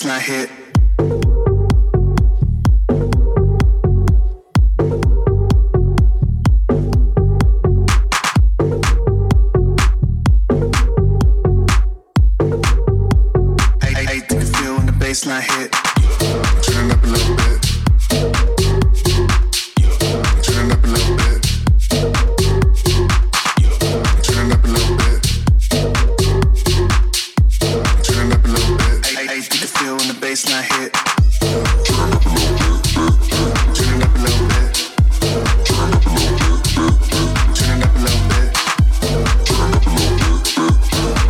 baseline hit. I think it's feel when the baseline hit. Turn it up a little bit. Turn it up a little bit. Turn it up a little bit. Turn it up a little bit. I think it's feel when the baseline hit. Turn it up a little bit. Turn it up a little bit.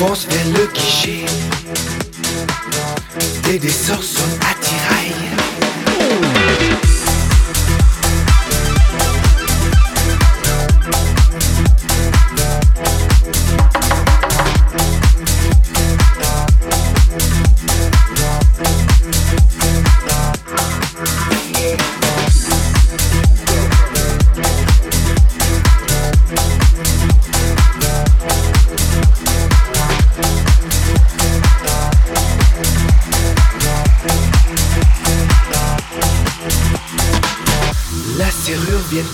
avance vers le guichet. Des désorts sonnent à tirail.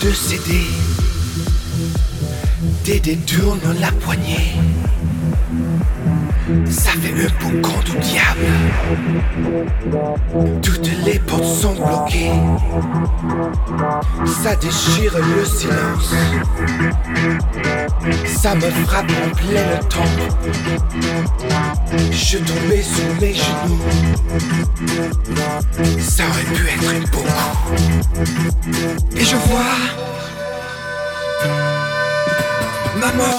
De céder, Dédé tourne la poignée. Ça fait le bon con du diable. Toutes les portes sont bloquées. Ça déchire le silence. Ça me frappe en pleine tempe. Je tombais sur mes genoux. Ça aurait pu être beaucoup. Et je vois ma mort.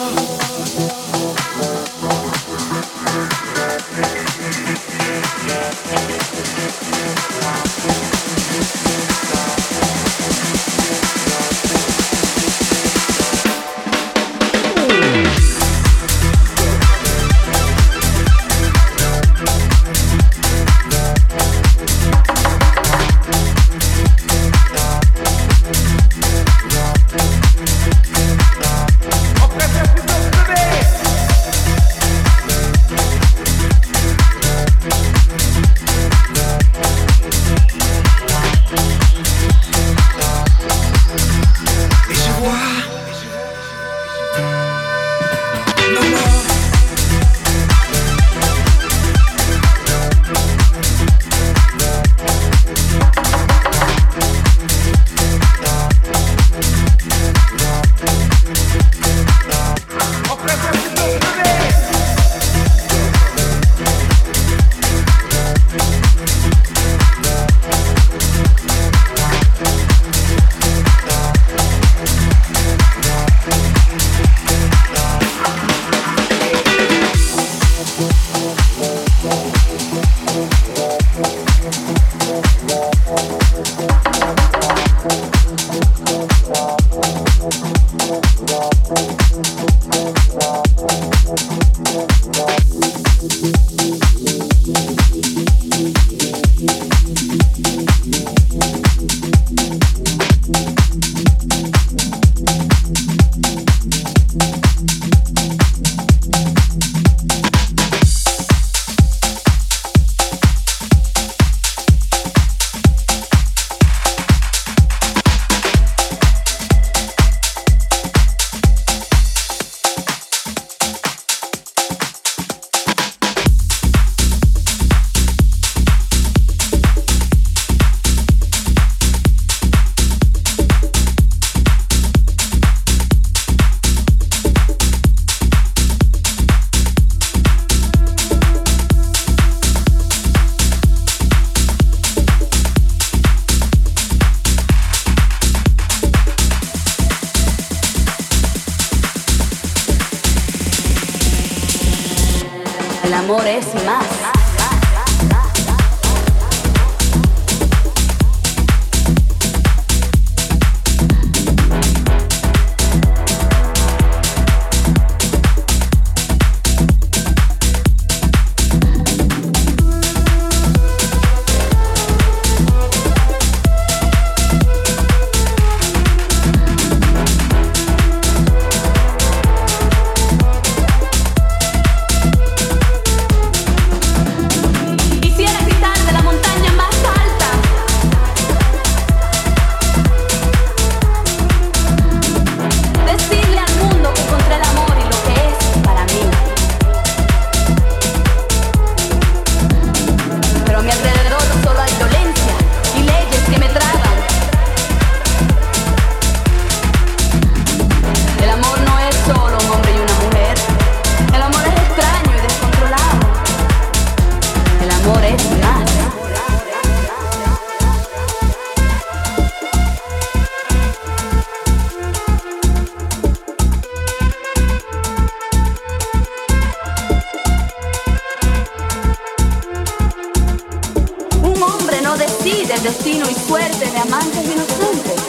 el destino y suerte de amantes inocentes?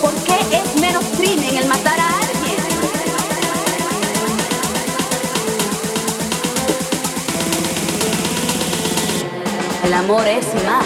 ¿Por qué es menos crimen el matar a alguien? El amor es más.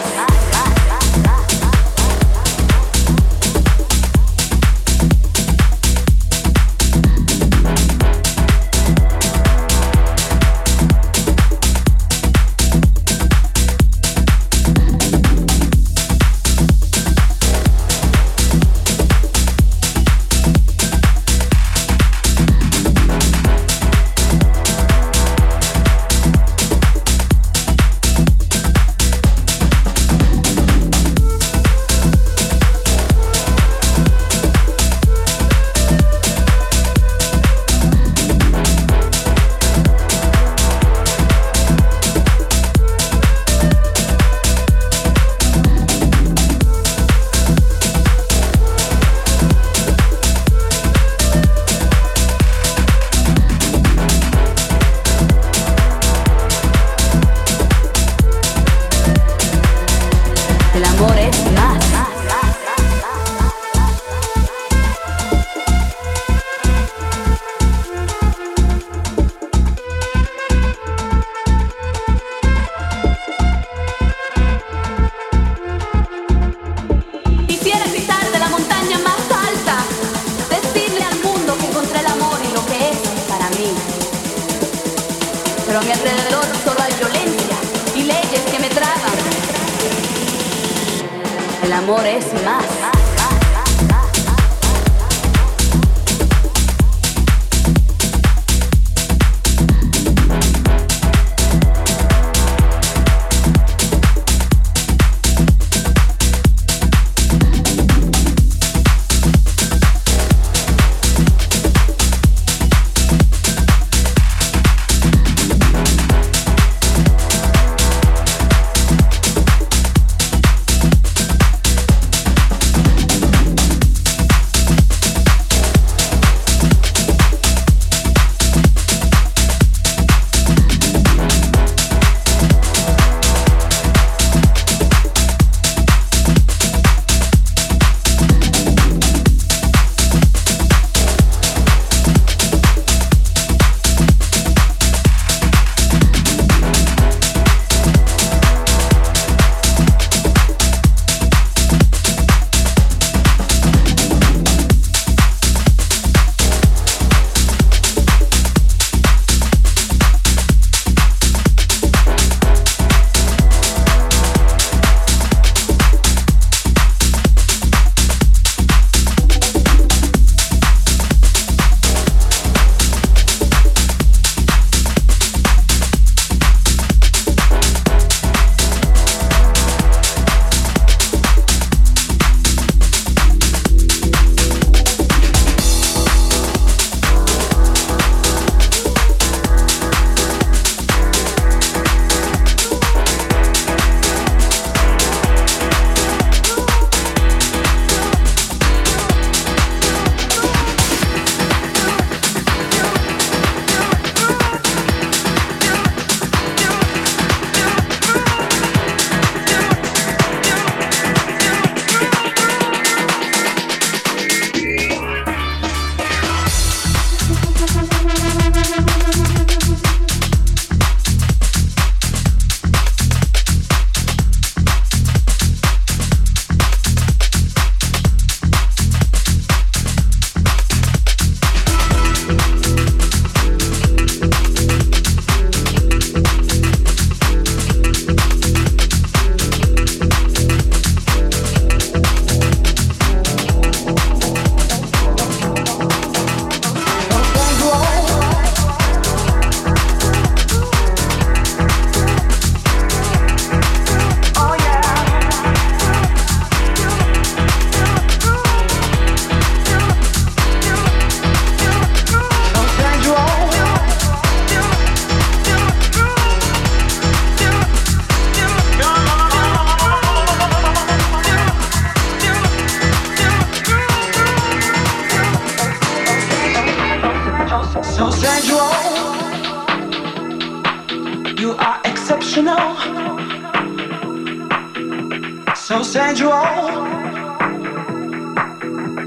so sensual.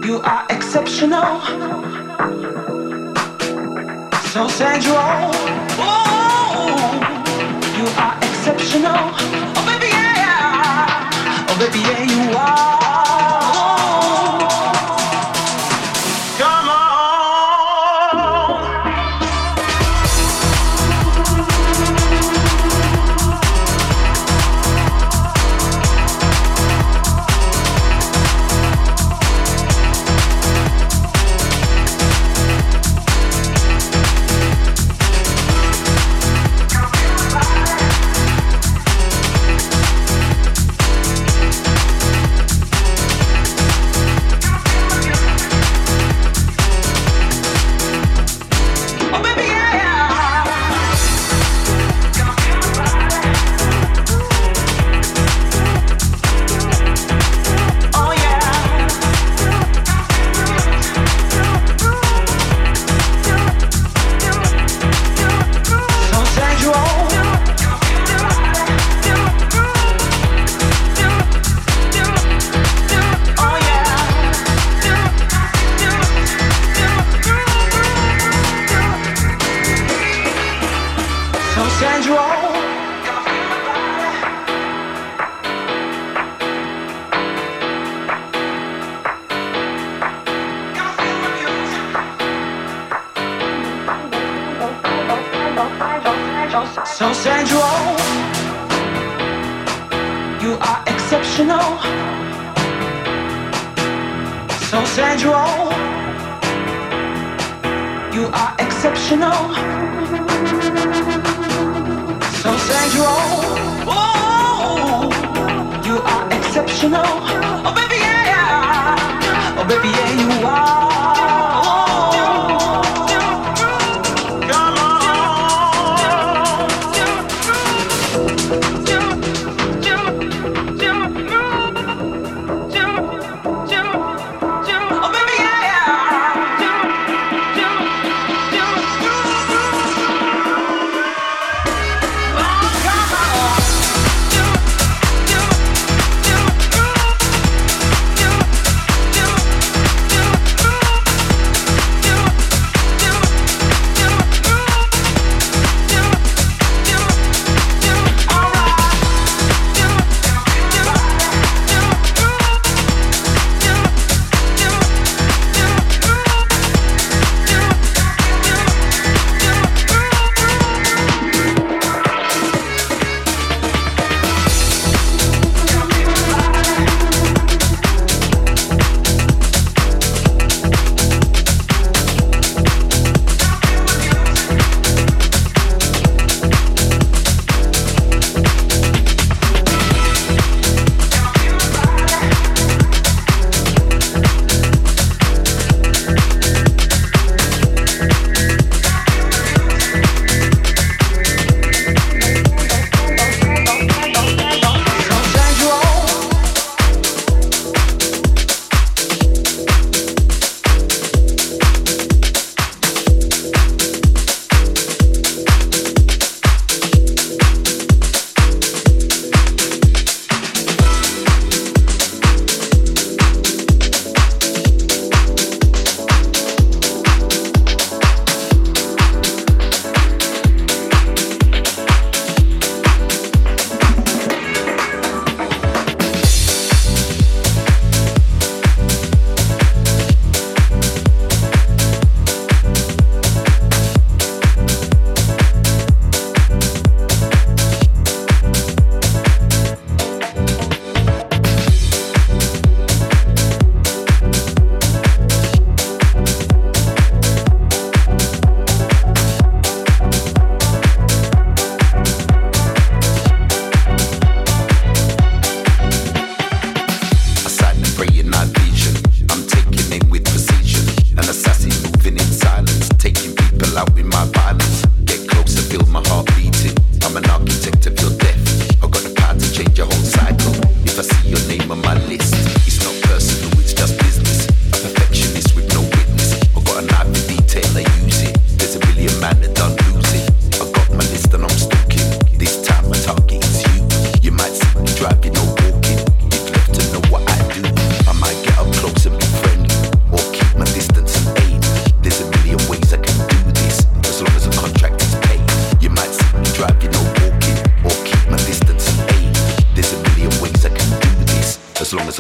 You are exceptional, so sensual. Oh, you are exceptional. Oh baby yeah, oh baby yeah you are. So sensual, you are exceptional. So sensual, you are exceptional. So sensual, oh, you are exceptional. Oh baby yeah, oh baby yeah you are.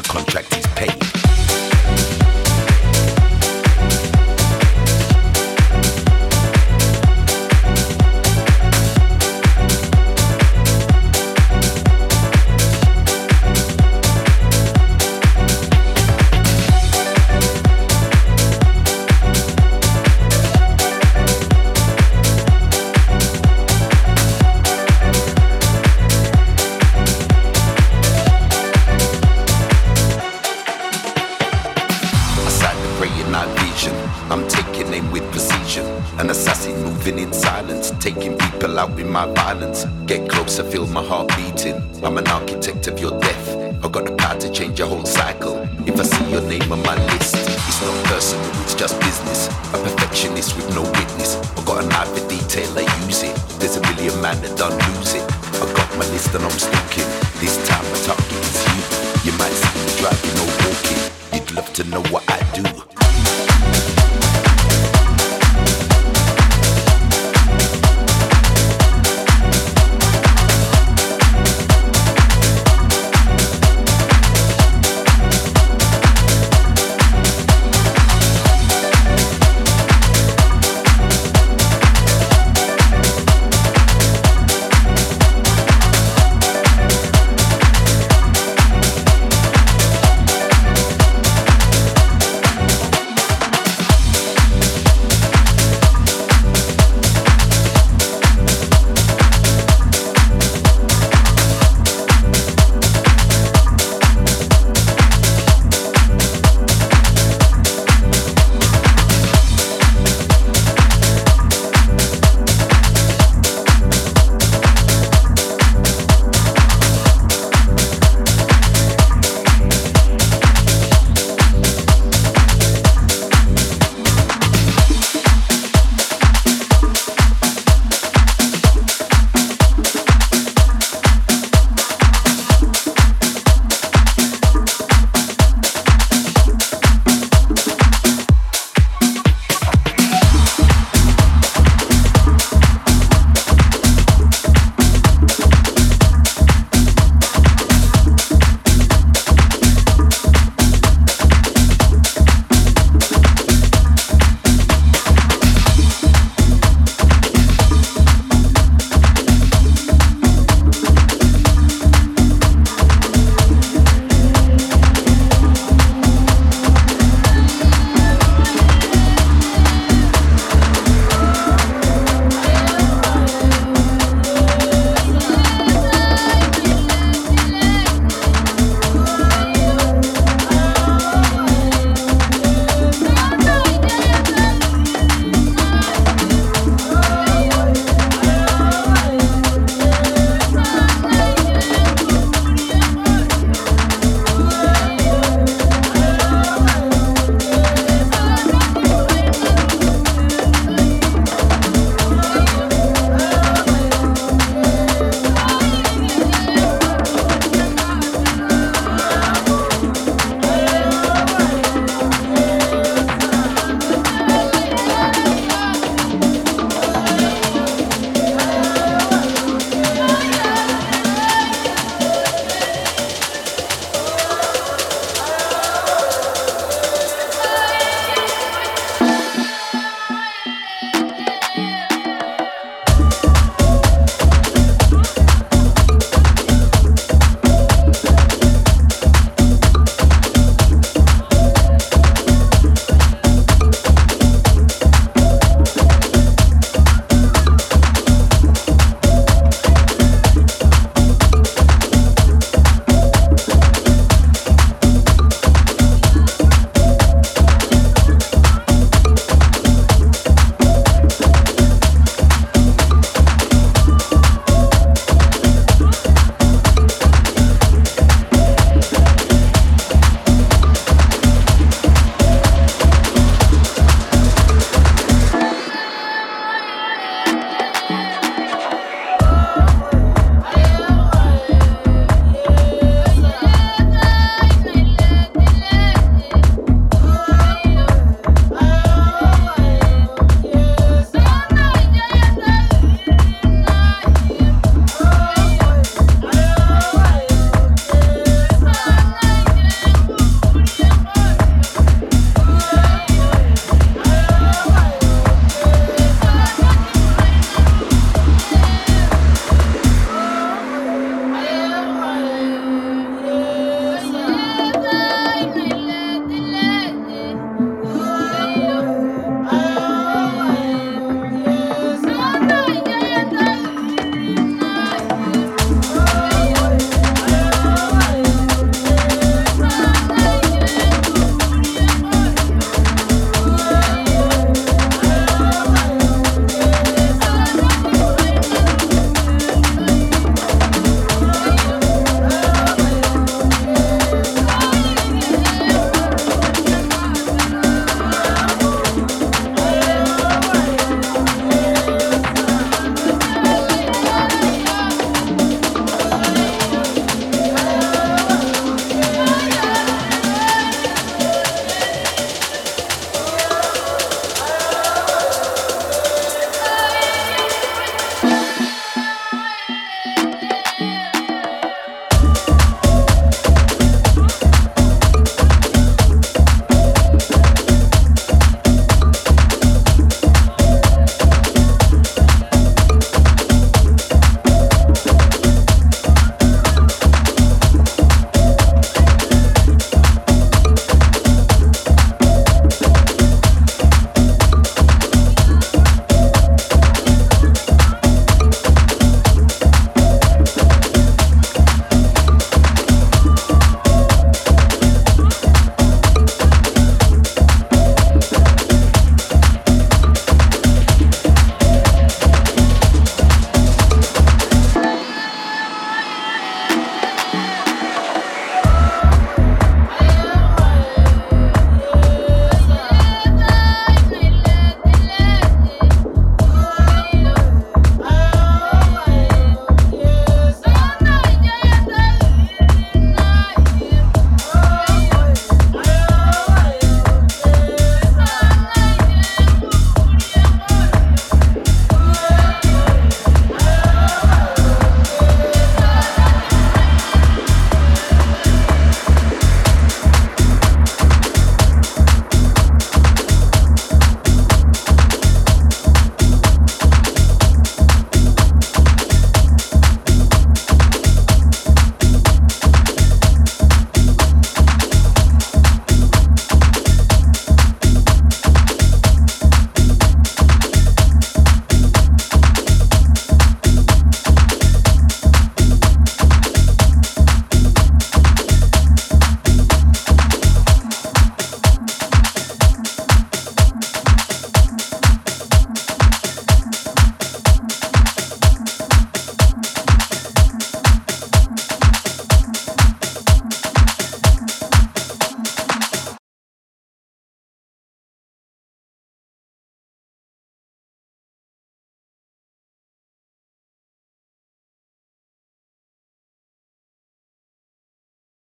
the contract is paid. Get closer, feel my heart beating. I'm an architect of your death. I've got the power to change your whole cycle. If I see your name on my list, it's not personal, it's just business. A perfectionist with no witness. I've got an eye for detail, I use it. There's a million man that don't lose it. I've got my list and I'm sneaking. This time my target is you. You might see me driving or walking. You'd love to know what